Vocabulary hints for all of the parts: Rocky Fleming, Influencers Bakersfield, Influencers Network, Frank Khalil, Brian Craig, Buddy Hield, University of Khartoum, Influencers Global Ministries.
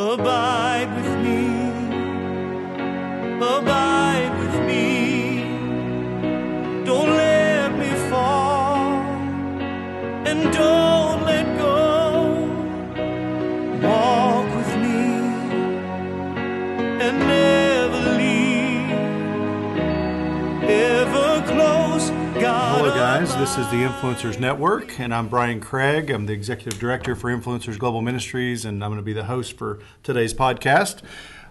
Abide with me, abide with me, don't let me fall, and don't let go, walk with me, and never leave, ever close, God. Hello guys, this is the Influencers Network, and I'm Brian Craig. I'm the Executive Director for Influencers Global Ministries, and I'm going to be the host for today's podcast.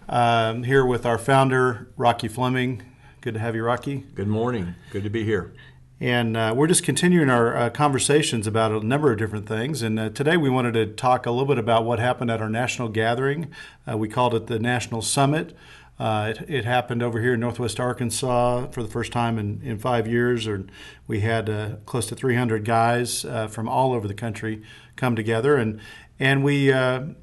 I'm here with our founder, Rocky Fleming. Good to have you, Rocky. Good morning. Good to be here. And we're just continuing our conversations about a number of different things. And today we wanted to talk a little bit about what happened at our national gathering. We called it the National Summit. It happened over here in Northwest Arkansas for the first time in 5 years. Or we had close to 300 guys from all over the country come together, and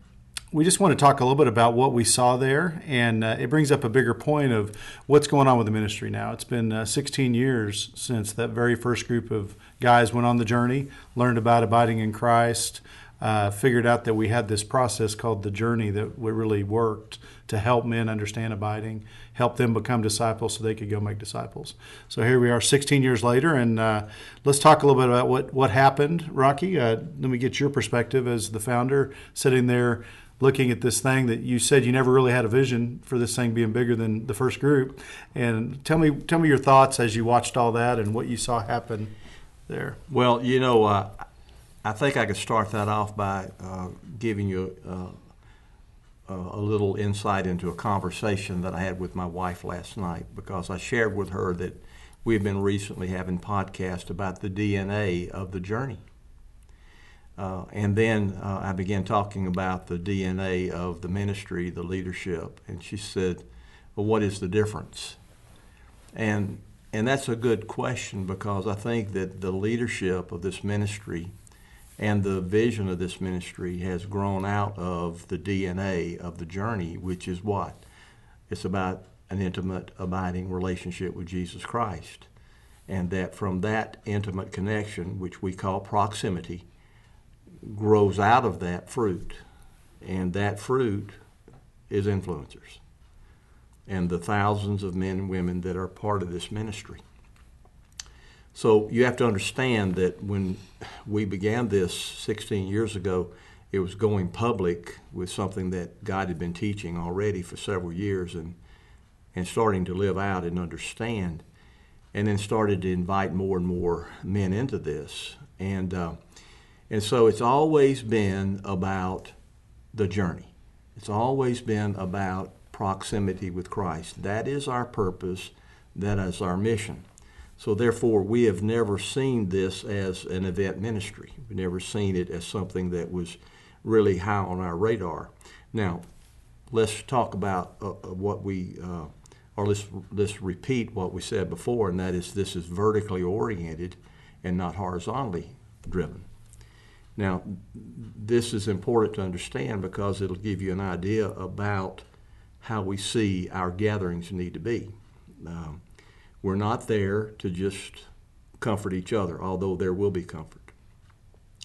we just want to talk a little bit about what we saw there, and it brings up a bigger point of what's going on with the ministry now. It's been 16 years since that very first group of guys went on the journey, learned about abiding in Christ, figured out that we had this process called the journey that really worked to help men understand abiding, help them become disciples so they could go make disciples. So here we are 16 years later, and let's talk a little bit about what happened. Rocky, let me get your perspective as the founder, sitting there looking at this thing that you said you never really had a vision for, this thing being bigger than the first group. And tell me your thoughts as you watched all that and what you saw happen there. Well, you know, I think I could start that off by giving you a little insight into a conversation that I had with my wife last night, because I shared with her that we've been recently having podcasts about the DNA of the journey. And then I began talking about the DNA of the ministry, the leadership, and she said, well, what is the difference? And that's a good question, because I think that the leadership of this ministry and the vision of this ministry has grown out of the DNA of the journey, which is what? It's about an intimate, abiding relationship with Jesus Christ. And that from that intimate connection, which we call proximity, grows out of that fruit. And that fruit is influencers and the thousands of men and women that are part of this ministry. So you have to understand that when we began this 16 years ago, it was going public with something that God had been teaching already for several years and starting to live out and understand, and then started to invite more and more men into this. And so it's always been about the journey. It's always been about proximity with Christ. That is our purpose. That is our mission. So therefore, we have never seen this as an event ministry. We've never seen it as something that was really high on our radar. Now, let's talk about what we, or let's repeat what we said before, and that is this is vertically oriented and not horizontally driven. Now, this is important to understand because it'll give you an idea about how we see our gatherings need to be. We're not there to just comfort each other, although there will be comfort.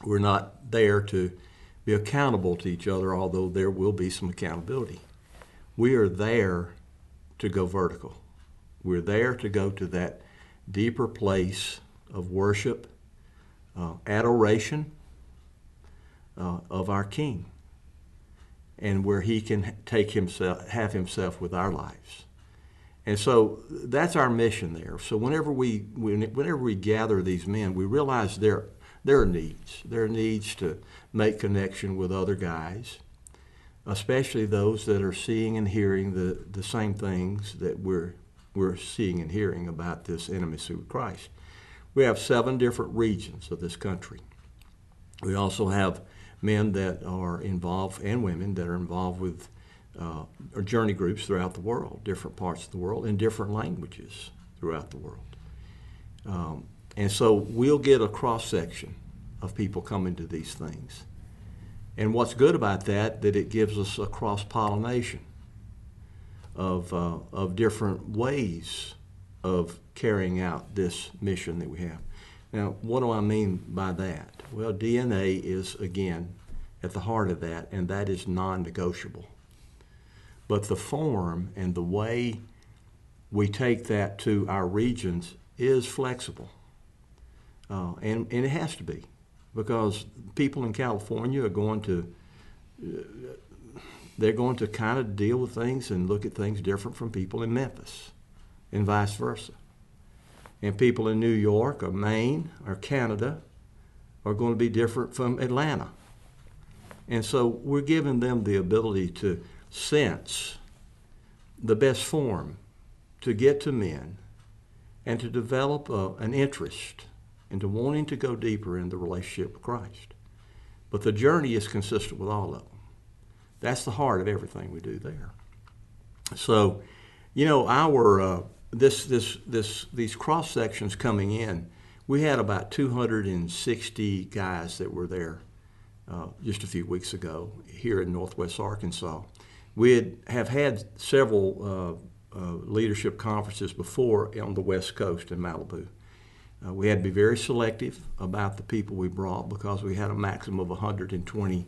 We're not there to be accountable to each other, although there will be some accountability. We are there to go vertical. We're there to go to that deeper place of worship, adoration of our King, and where He can take Himself, have Himself with our lives. And so that's our mission there. So whenever we gather these men, we realize there are needs. There are needs to make connection with other guys, especially those that are seeing and hearing the same things that we're seeing and hearing about this intimacy with Christ. We have 7 different regions of this country. We also have men that are involved and women that are involved with or journey groups throughout the world, different parts of the world, in different languages throughout the world. And so we'll get a cross-section of people coming to these things. And what's good about that it gives us a cross-pollination of different ways of carrying out this mission that we have. Now, what do I mean by that? Well, DNA is, again, at the heart of that, and that is non-negotiable. but the form and the way we take that to our regions is flexible. And it has to be, because people in California are going to, they're going to kind of deal with things and look at things different from people in Memphis and vice versa. And people in New York or Maine or Canada are going to be different from Atlanta. And so we're giving them the ability to sense the best form to get to men and to develop an interest into wanting to go deeper in the relationship with Christ. But the journey is consistent with all of them. That's the heart of everything we do there. So, you know, our these cross sections coming in, we had about 260 guys that were there just a few weeks ago here in Northwest Arkansas. We have had several leadership conferences before on the West Coast in Malibu. We had to be very selective about the people we brought, because we had a maximum of 120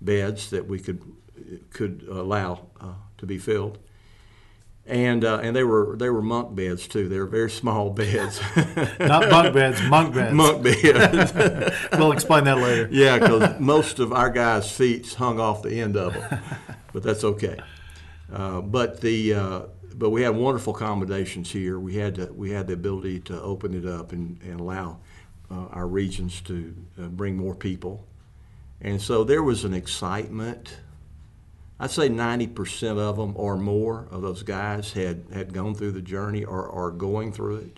beds that we could allow to be filled. And they were monk beds too. They were very small beds. Not bunk beds, monk beds. Monk beds. We'll explain that later. Yeah, because most of our guys' feet hung off the end of them, but that's okay. But we had wonderful accommodations here. We had the ability to open it up and allow our regions to bring more people, and so there was an excitement. I'd say 90% of them or more of those guys had gone through the journey or are going through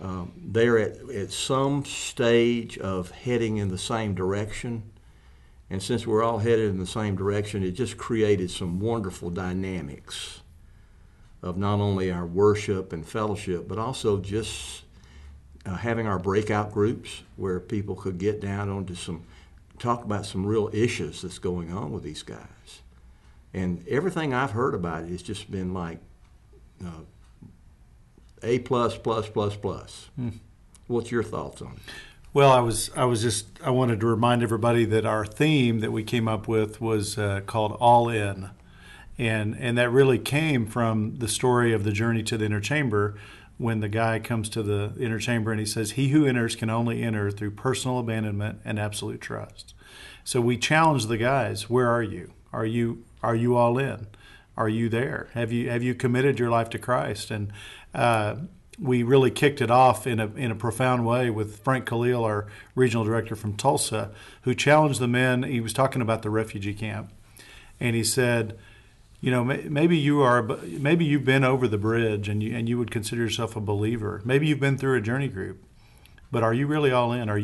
it. They're at some stage of heading in the same direction. And since we're all headed in the same direction, it just created some wonderful dynamics of not only our worship and fellowship, but also just having our breakout groups where people could get down onto some, talk about some real issues that's going on with these guys. And everything I've heard about it has just been like A++++. What's your thoughts on it? Well, I wanted to remind everybody that our theme that we came up with was called All In. And that really came from the story of the journey to the inner chamber, when the guy comes to the inner chamber and he says, "He who enters can only enter through personal abandonment and absolute trust." So we challenge the guys, where are you? Are you all in? Are you there? Have you committed your life to Christ? And we really kicked it off in a profound way with Frank Khalil, our regional director from Tulsa, who challenged the men. He was talking about the refugee camp, and he said, you know, maybe you've been over the bridge and you would consider yourself a believer. Maybe you've been through a journey group, but are you really all in? Have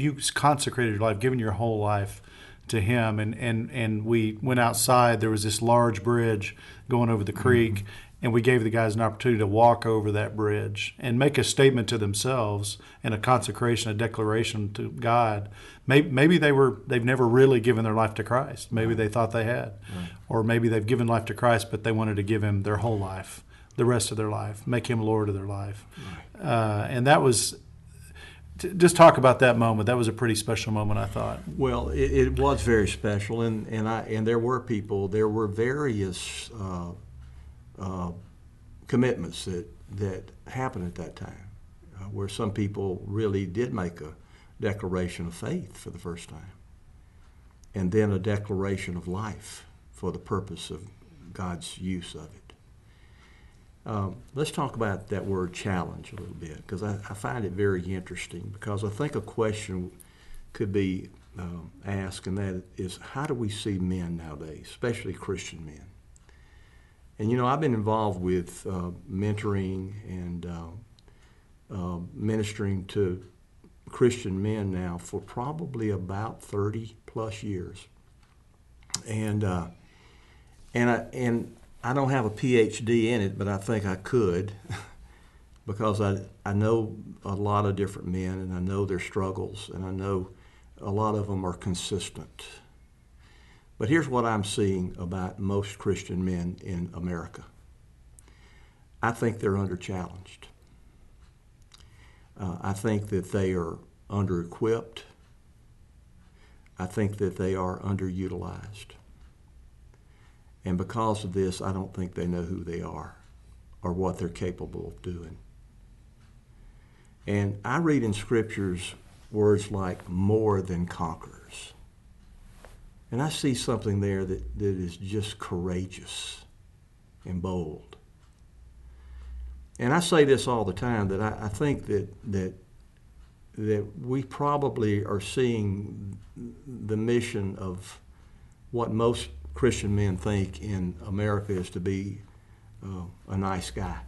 you consecrated your life, given your whole life to Him? And we went outside. There was this large bridge going over the creek, and we gave the guys an opportunity to walk over that bridge and make a statement to themselves and a consecration, a declaration to God. Maybe they've never really given their life to Christ. Maybe they thought they had. Right. Or maybe they've given life to Christ, but they wanted to give Him their whole life, the rest of their life, make Him Lord of their life. Right. And that was, just talk about that moment. That was a pretty special moment, I thought. Well, it was very special, and there were people, there were various commitments that happened at that time, where some people really did make a declaration of faith for the first time, and then a declaration of life for the purpose of God's use of it. Let's talk about that word challenge a little bit, because I find it very interesting, because I think a question could be asked, and that is, how do we see men nowadays, especially Christian men? And, you know, I've been involved with mentoring and ministering to Christian men now for probably about 30-plus years. And I don't have a PhD in it, but I think I could, because I know a lot of different men, and I know their struggles, and I know a lot of them are consistent. But here's what I'm seeing about most Christian men in America. I think they're under-challenged. I think that they are under-equipped. I think that they are underutilized. And because of this, I don't think they know who they are or what they're capable of doing. And I read in scriptures words like more than conquerors. And I see something there that is just courageous and bold. And I say this all the time, that I think that we probably are seeing the mission of what most Christian men think in America is to be a nice guy.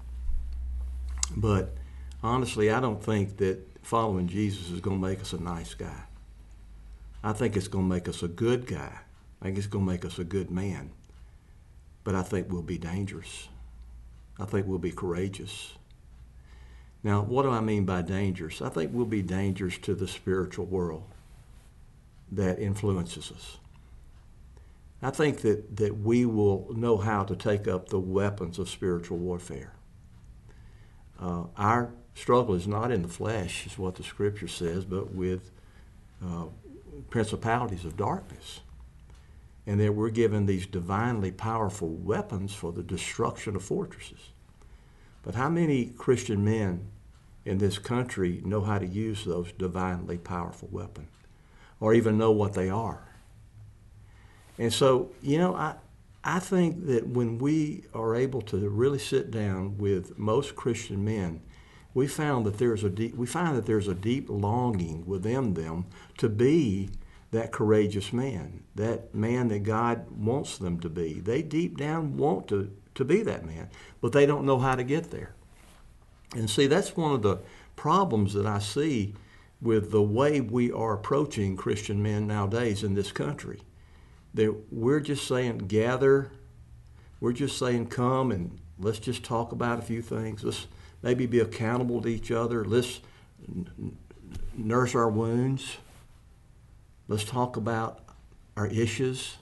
But honestly, I don't think that following Jesus is going to make us a nice guy. I think it's going to make us a good guy. I think it's going to make us a good man. But I think we'll be dangerous. I think we'll be courageous. Now, what do I mean by dangerous? I think we'll be dangerous to the spiritual world that influences us. I think that we will know how to take up the weapons of spiritual warfare. Our struggle is not in the flesh, is what the Scripture says, but with principalities of darkness. And that we're given these divinely powerful weapons for the destruction of fortresses. But how many Christian men in this country know how to use those divinely powerful weapons, or even know what they are? And so, you know, I think that when we are able to really sit down with most Christian men, we find that there's a deep longing within them to be that courageous man that God wants them to be. They deep down want to be that man, but they don't know how to get there. And see, that's one of the problems that I see with the way we are approaching Christian men nowadays in this country. That we're just saying, gather. We're just saying, come and let's just talk about a few things. Let's maybe be accountable to each other. Let's nurse our wounds. Let's talk about our issues.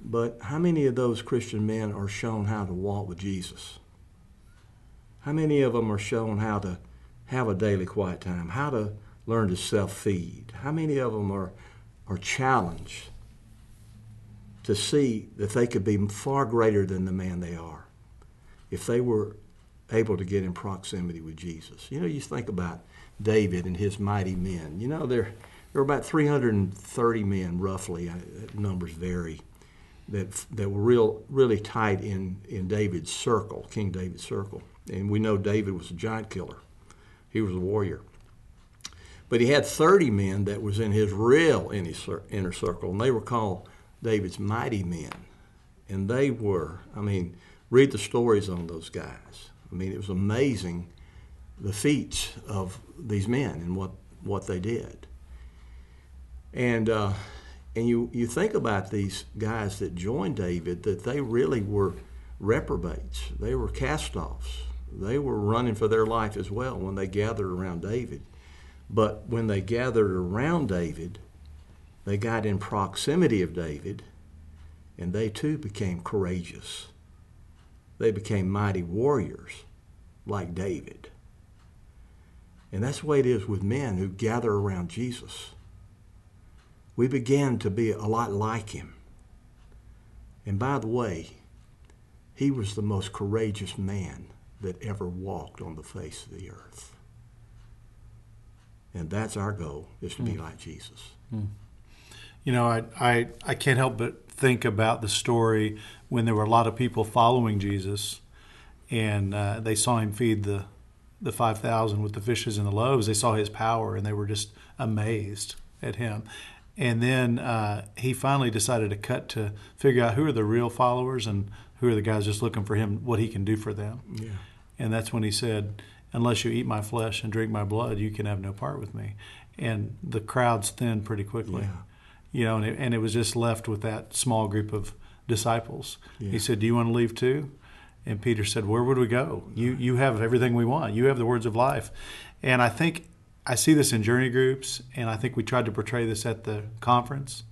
But how many of those Christian men are shown how to walk with Jesus? How many of them are shown how to have a daily quiet time? How to learn to self-feed? How many of them are challenged to see that they could be far greater than the man they are if they were able to get in proximity with Jesus? You know, you think about David and his mighty men. You know, there were about 330 men, roughly. Numbers vary. That were really tight in David's circle, King David's circle. And we know David was a giant killer. He was a warrior. But he had 30 men that was in his real inner circle, and they were called David's mighty men. And they were, I mean, read the stories on those guys. I mean, it was amazing, the feats of these men and what they did. And you think about these guys that joined David, that they really were reprobates. They were cast-offs. They were running for their life as well when they gathered around David. But when they gathered around David, they got in proximity of David, and they too became courageous. They became mighty warriors like David. And that's the way it is with men who gather around Jesus. We begin to be a lot like him. And by the way, he was the most courageous man that ever walked on the face of the earth. And that's our goal, is to be like Jesus. Mm. You know, I can't help but think about the story when there were a lot of people following Jesus, and they saw him feed the 5,000 with the fishes and the loaves. They saw his power, and they were just amazed at him. And then he finally decided to cut to figure out who are the real followers and who are the guys just looking for him, what he can do for them. Yeah. And that's when he said, "Unless you eat my flesh and drink my blood, you can have no part with me." And the crowds thinned pretty quickly. Yeah. You know, and it was just left with that small group of disciples. Yeah. He said, "Do you want to leave too?" And Peter said, "Where would we go? You have everything we want. You have the words of life." And I think I see this in journey groups, and I think we tried to portray this at the conference.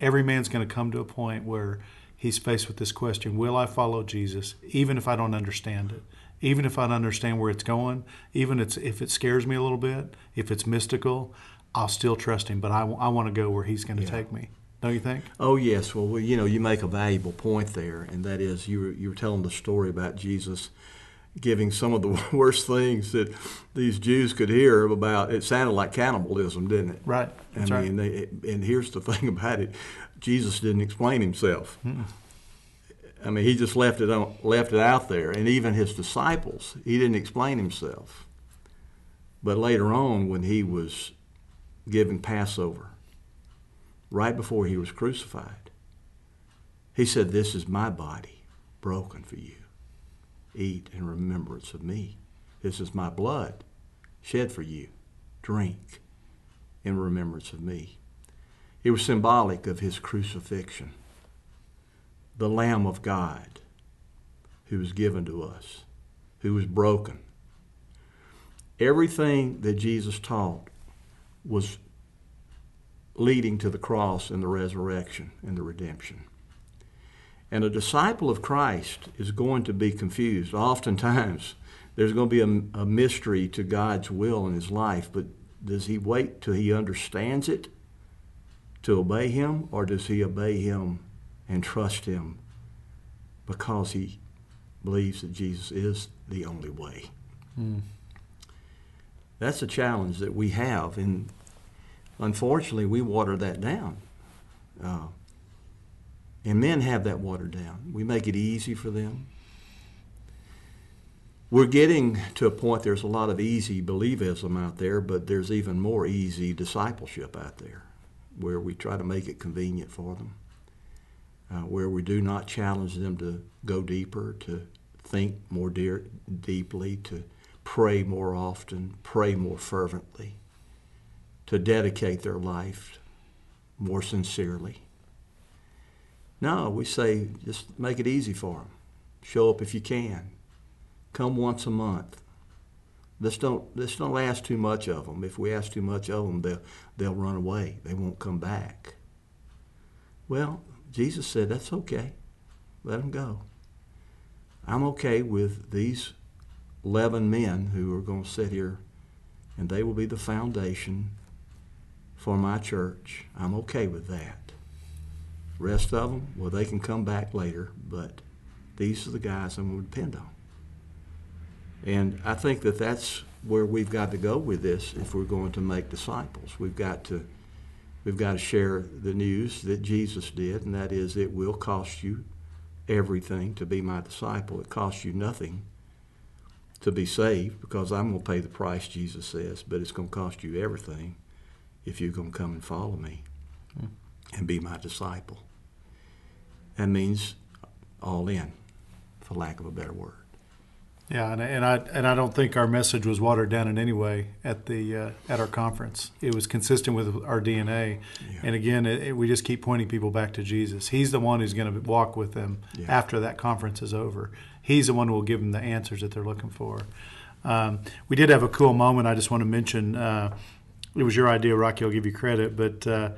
Every man's going to come to a point where he's faced with this question, will I follow Jesus, even if I don't understand it? Even if I don't understand where it's going, even if it scares me a little bit, if it's mystical, I'll still trust him, but I want to go where he's going to take me. don't you think? Oh, yes. Well, you know, you make a valuable point there, and that is you were telling the story about Jesus giving some of the worst things that these Jews could hear about. It sounded like cannibalism, didn't it? Right. That's I mean, right. And here's the thing about it. Jesus didn't explain himself. Mm-mm. I mean, he just left it out there. And even his disciples, he didn't explain himself. But later on, when he was given Passover, right before he was crucified, he said, "This is my body broken for you. Eat in remembrance of me. This is my blood shed for you. Drink in remembrance of me." It was symbolic of his crucifixion. The Lamb of God who was given to us, who was broken. Everything that Jesus taught was leading to the cross and the resurrection and the redemption. And a disciple of Christ is going to be confused. Oftentimes, there's going to be a mystery to God's will in his life, but does he wait till he understands it to obey him, or does he obey him and trust him because he believes that Jesus is the only way? Mm. That's a challenge that we have, and unfortunately, we water that down. And men have that watered down. We make it easy for them. We're getting to a point, there's a lot of easy believism out there, but there's even more easy discipleship out there where we try to make it convenient for them, where we do not challenge them to go deeper, to think more deeply, to pray more often, pray more fervently, to dedicate their life more sincerely. No, we say, just make it easy for them. Show up if you can. Come once a month. Let's don't ask too much of them. If we ask too much of them, they'll run away. They won't come back. Well, Jesus said, that's okay. Let them go. I'm okay with these 11 men who are going to sit here, and they will be the foundation for my church. I'm okay with that. Rest of them, well, they can come back later, but these are the guys I'm going to depend on. And I think that that's where we've got to go with this if we're going to make disciples. We've got to share the news that Jesus did, and that is it will cost you everything to be my disciple. It costs you nothing to be saved because I'm going to pay the price, Jesus says, but it's going to cost you everything if you're going to come and follow me and be my disciple. That means all in, for lack of a better word. Yeah, and I don't think our message was watered down in any way at our conference. It was consistent with our DNA. Yeah. And again, we just keep pointing people back to Jesus. He's the one who's going to walk with them after that conference is over. He's the one who will give them the answers that they're looking for. We did have a cool moment. I just want to mention, it was your idea, Rocky. I'll give you credit, but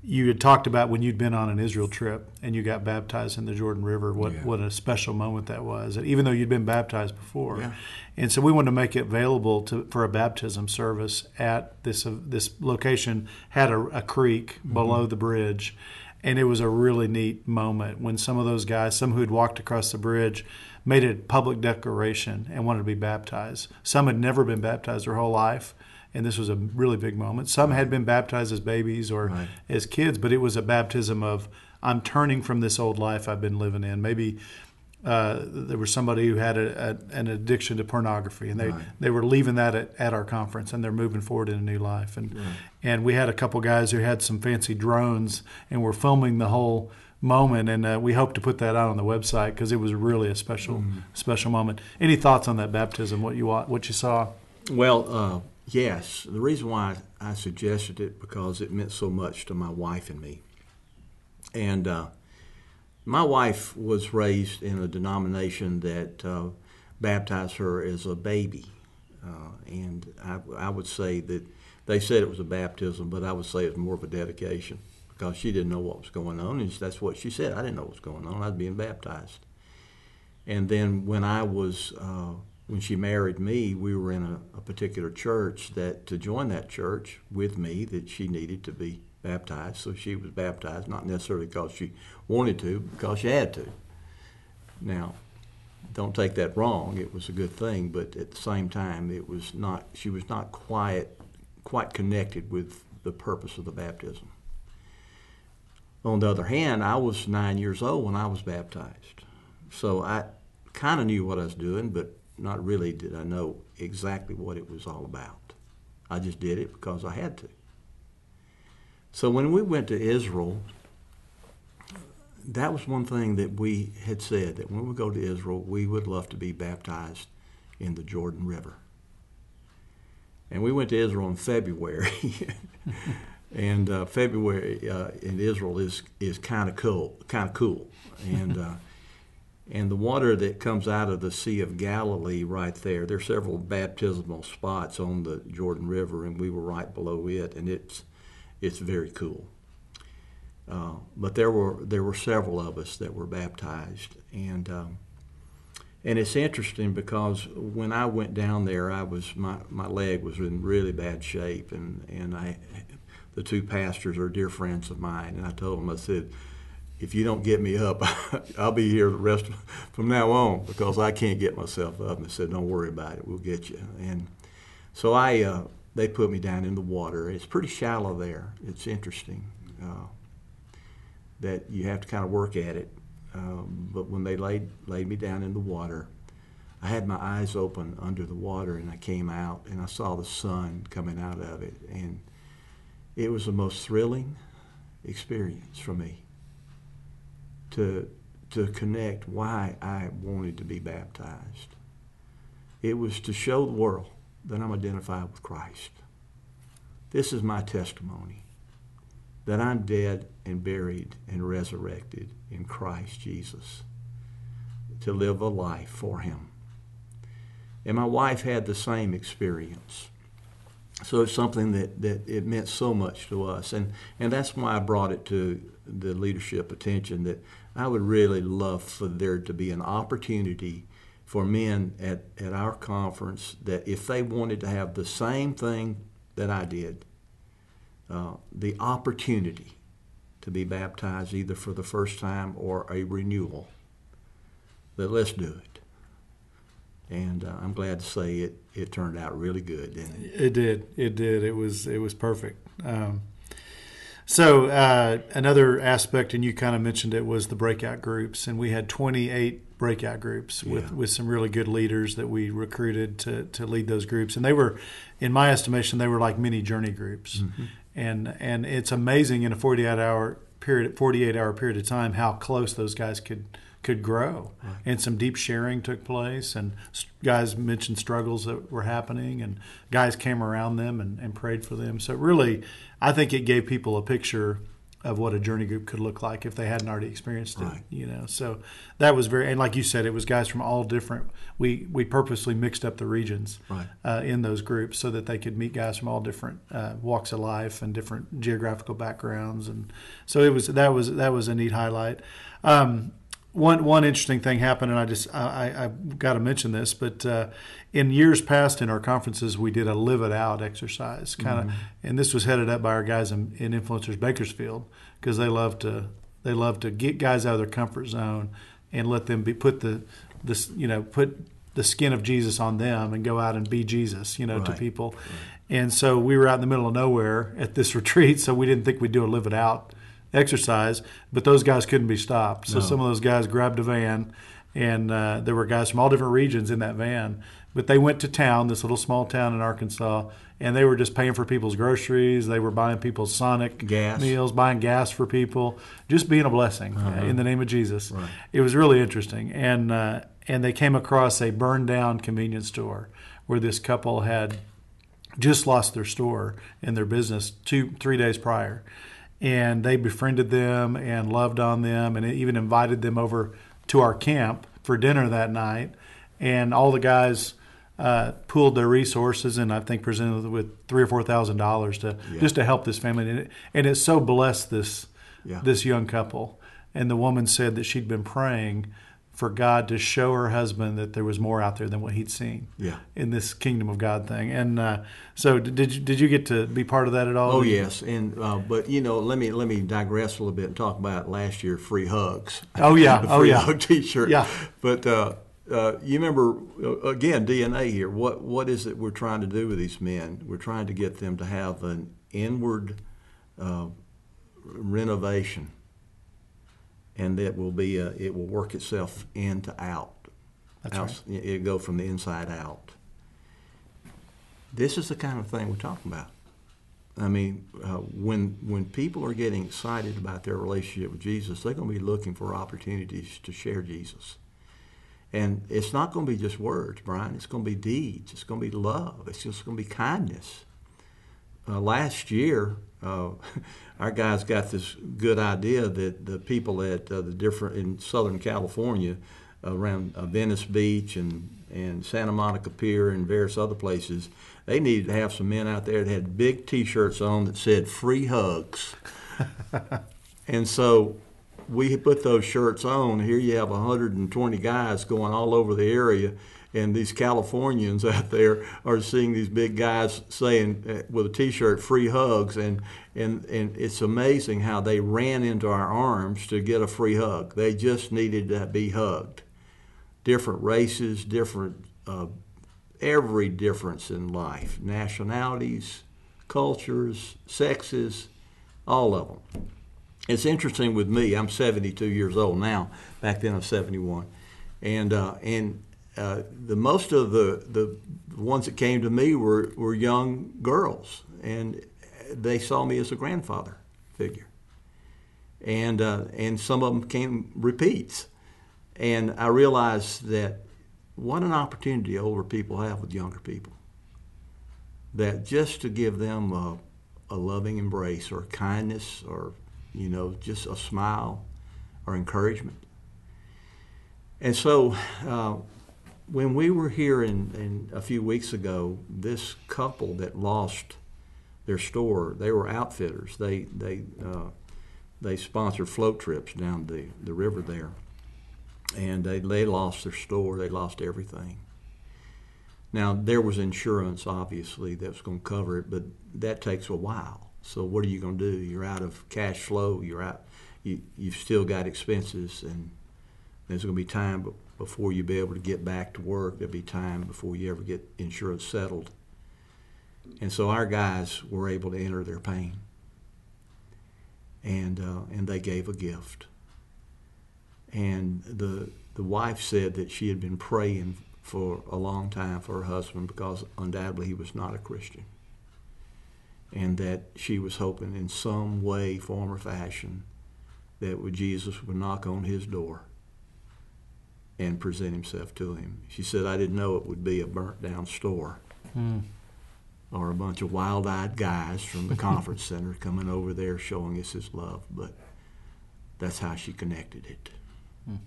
you had talked about when you'd been on an Israel trip and you got baptized in the Jordan River, what a special moment that was, even though you'd been baptized before. Yeah. And so we wanted to make it available for a baptism service at this location, had a creek below the bridge. And it was a really neat moment when some of those guys, some who had walked across the bridge, made a public declaration and wanted to be baptized. Some had never been baptized their whole life. And this was a really big moment. Some had been baptized as babies or as kids, but it was a baptism of, I'm turning from this old life I've been living in. Maybe there was somebody who had an addiction to pornography, and they were leaving that at our conference, and they're moving forward in a new life. And we had a couple guys who had some fancy drones and were filming the whole moment, and we hope to put that out on the website because it was really a special moment. Any thoughts on that baptism, what you saw? Well, yes, the reason why I suggested it because it meant so much to my wife and me. And my wife was raised in a denomination that baptized her as a baby. And I would say that they said it was a baptism, but I would say it was more of a dedication because she didn't know what was going on. And that's what she said. I didn't know what was going on. I was being baptized. And then when she married me, we were in a particular church that to join that church with me that she needed to be baptized, so she was baptized, not necessarily because she wanted to, because she had to. Now, don't take that wrong, it was a good thing, but at the same time, it was not, she was not quite connected with the purpose of the baptism. On the other hand, I was 9 years old when I was baptized, so I kind of knew what I was doing, but not really did I know exactly what it was all about. I just did it because I had to. So when we went to Israel, that was one thing that we had said, that when we go to Israel, we would love to be baptized in the Jordan River. And we went to Israel in February. And February in Israel is kind of cool, And and the water that comes out of the Sea of Galilee right there, there are several baptismal spots on the Jordan River, and we were right below it, and it's very cool. But there were several of us that were baptized, and it's interesting because when I went down there, I was my leg was in really bad shape, and the two pastors are dear friends of mine, and I told them, I said, if you don't get me up, I'll be here the rest from now on because I can't get myself up. And I said, don't worry about it. We'll get you. And so they put me down in the water. It's pretty shallow there. It's interesting that you have to kind of work at it. But when they laid me down in the water, I had my eyes open under the water, and I came out, and I saw the sun coming out of it. And it was the most thrilling experience for me. To connect why I wanted to be baptized. It was to show the world that I'm identified with Christ. This is my testimony, that I'm dead and buried and resurrected in Christ Jesus, to live a life for Him. And my wife had the same experience. So it's something that it meant so much to us. And that's why I brought it to the leadership attention, that I would really love for there to be an opportunity for men at our conference that if they wanted to have the same thing that I did, the opportunity to be baptized either for the first time or a renewal, that let's do it. And I'm glad to say it turned out really good, didn't it? It did. It was perfect. So another aspect, and you kind of mentioned it, was the breakout groups. And we had 28 breakout groups with some really good leaders that we recruited to lead those groups. And they were, in my estimation, they were like mini journey groups. Mm-hmm. And it's amazing in a 48-hour period of time how close those guys could grow. Right. And some deep sharing took place, and guys mentioned struggles that were happening, and guys came around them and prayed for them. So really, I think it gave people a picture of what a journey group could look like if they hadn't already experienced it. Right. So that was very, and like you said, it was guys from all different, we purposely mixed up the regions in those groups so that they could meet guys from all different walks of life and different geographical backgrounds. And so that was a neat highlight. One interesting thing happened, and I've got to mention this, but in years past in our conferences, we did a live it out exercise, kind of, and this was headed up by our guys in Influencers Bakersfield, because they love to get guys out of their comfort zone and let them put the skin of Jesus on them and go out and be Jesus, to people, and so we were out in the middle of nowhere at this retreat, so we didn't think we'd do a live it out exercise, but those guys couldn't be stopped. So some of those guys grabbed a van, and there were guys from all different regions in that van, but they went to town, this little small town in Arkansas, and they were just paying for people's groceries. They were buying people's Sonic meals, buying gas for people, just being a blessing in the name of Jesus. Right. It was really interesting. And they came across a burned down convenience store where this couple had just lost their store and their business 2-3 days prior. And they befriended them and loved on them and even invited them over to our camp for dinner that night. And all the guys pooled their resources and I think presented with $3,000 or $4,000 just to help this family. And it so blessed this young couple. And the woman said that she'd been praying for God to show her husband that there was more out there than what he'd seen in this kingdom of God thing. And so did you get to be part of that at all? Oh, yes. And but, you know, let me digress a little bit and talk about last year, free hugs. Oh, yeah. The free hug T-shirt. Yeah. But you remember, again, DNA here. What is it we're trying to do with these men? We're trying to get them to have an inward renovation. And that will be it will work itself in to out. That's right. It'll go from the inside out. This is the kind of thing we're talking about. I mean, when people are getting excited about their relationship with Jesus, they're going to be looking for opportunities to share Jesus. And it's not going to be just words, Brian. It's going to be deeds. It's going to be love. It's just going to be kindness. Last year, our guys got this good idea that the people at in Southern California, around Venice Beach and Santa Monica Pier and various other places, they needed to have some men out there that had big T-shirts on that said "Free Hugs," and so we put those shirts on. Here you have 120 guys going all over the area. And these Californians out there are seeing these big guys saying with a T-shirt, "Free Hugs," and it's amazing how they ran into our arms to get a free hug. They just needed to be hugged. Different races, different every difference in life, nationalities, cultures, sexes, all of them. It's interesting with me. I'm 72 years old now. Back then I'm 71, and the most of the ones that came to me were young girls, and they saw me as a grandfather figure. And some of them came repeats. And I realized that what an opportunity older people have with younger people. That just to give them a loving embrace or kindness or, you know, just a smile or encouragement. And so... when we were here in a few weeks ago, this couple that lost their store, they were outfitters. They sponsored float trips down the river there, and they lost their store. They lost everything. Now, there was insurance, obviously, that was going to cover it, but that takes a while. So what are you going to do? You're out of cash flow. You're out. You've still got expenses, and there's going to be time before you be able to get back to work. There'll be time before you ever get insurance settled. And so our guys were able to enter their pain. And they gave a gift. And the wife said that she had been praying for a long time for her husband because undoubtedly he was not a Christian. And that she was hoping in some way, form, or fashion that Jesus would knock on his door and present himself to him. She said, "I didn't know it would be a burnt-down store or a bunch of wild-eyed guys from the conference center coming over there showing us his love," but that's how she connected it. Mm.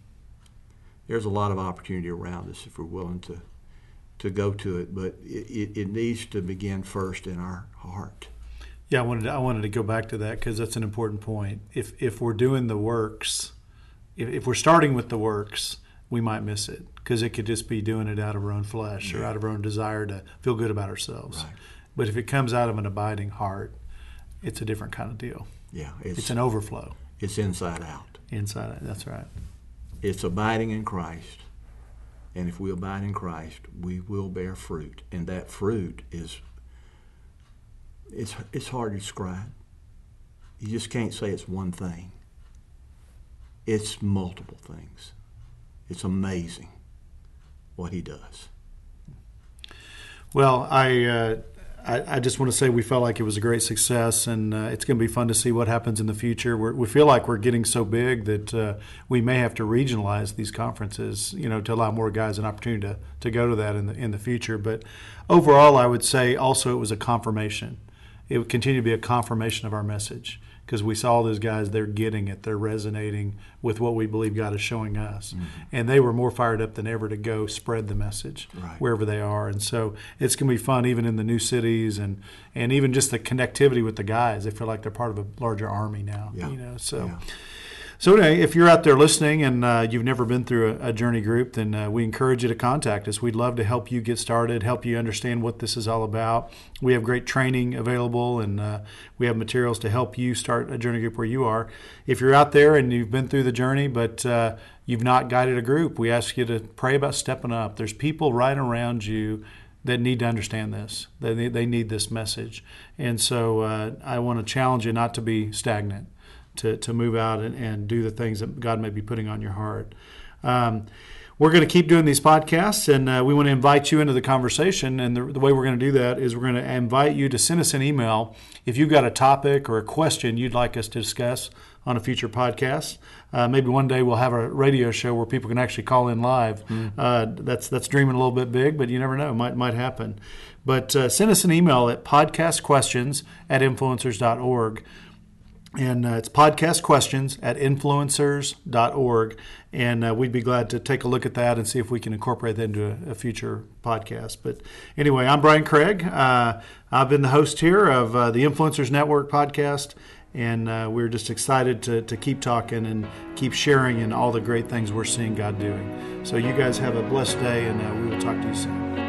There's a lot of opportunity around us if we're willing to go to it, but it needs to begin first in our heart. Yeah, I wanted to go back to that because that's an important point. If we're doing the works, if we're starting with the works, we might miss it because it could just be doing it out of our own flesh or out of our own desire to feel good about ourselves. Right. But if it comes out of an abiding heart, it's a different kind of deal. Yeah, it's an overflow. It's inside out. Inside out, that's right. It's abiding in Christ. And if we abide in Christ, we will bear fruit. And that fruit is, it's hard to describe. You just can't say it's one thing. It's multiple things. It's amazing what he does. Well, I just want to say we felt like it was a great success, and it's going to be fun to see what happens in the future. We feel like we're getting so big that we may have to regionalize these conferences, you know, to allow more guys an opportunity to go to that in the future. But overall, I would say also it was a confirmation. It would continue to be a confirmation of our message. Because we saw those guys, they're getting it. They're resonating with what we believe God is showing us. Mm-hmm. And they were more fired up than ever to go spread the message wherever they are. And so it's going to be fun, even in the new cities and even just the connectivity with the guys. They feel like they're part of a larger army now. Yeah. You know, so. Yeah. So anyway, if you're out there listening and you've never been through a journey group, then we encourage you to contact us. We'd love to help you get started, help you understand what this is all about. We have great training available, and we have materials to help you start a journey group where you are. If you're out there and you've been through the journey, but you've not guided a group, we ask you to pray about stepping up. There's people right around you that need to understand this. They need this message. And so I want to challenge you not to be stagnant, to move out and do the things that God may be putting on your heart. We're going to keep doing these podcasts, and we want to invite you into the conversation. And the way we're going to do that is we're going to invite you to send us an email if you've got a topic or a question you'd like us to discuss on a future podcast. Maybe one day we'll have a radio show where people can actually call in live. Mm. That's dreaming a little bit big, but you never know. Might happen. But send us an email at podcastquestions@influencers.org. And it's podcastquestions@influencers.org. And we'd be glad to take a look at that and see if we can incorporate that into a future podcast. But anyway, I'm Brian Craig. I've been the host here of the Influencers Network podcast. And we're just excited to keep talking and keep sharing and all the great things we're seeing God doing. So you guys have a blessed day, and we will talk to you soon.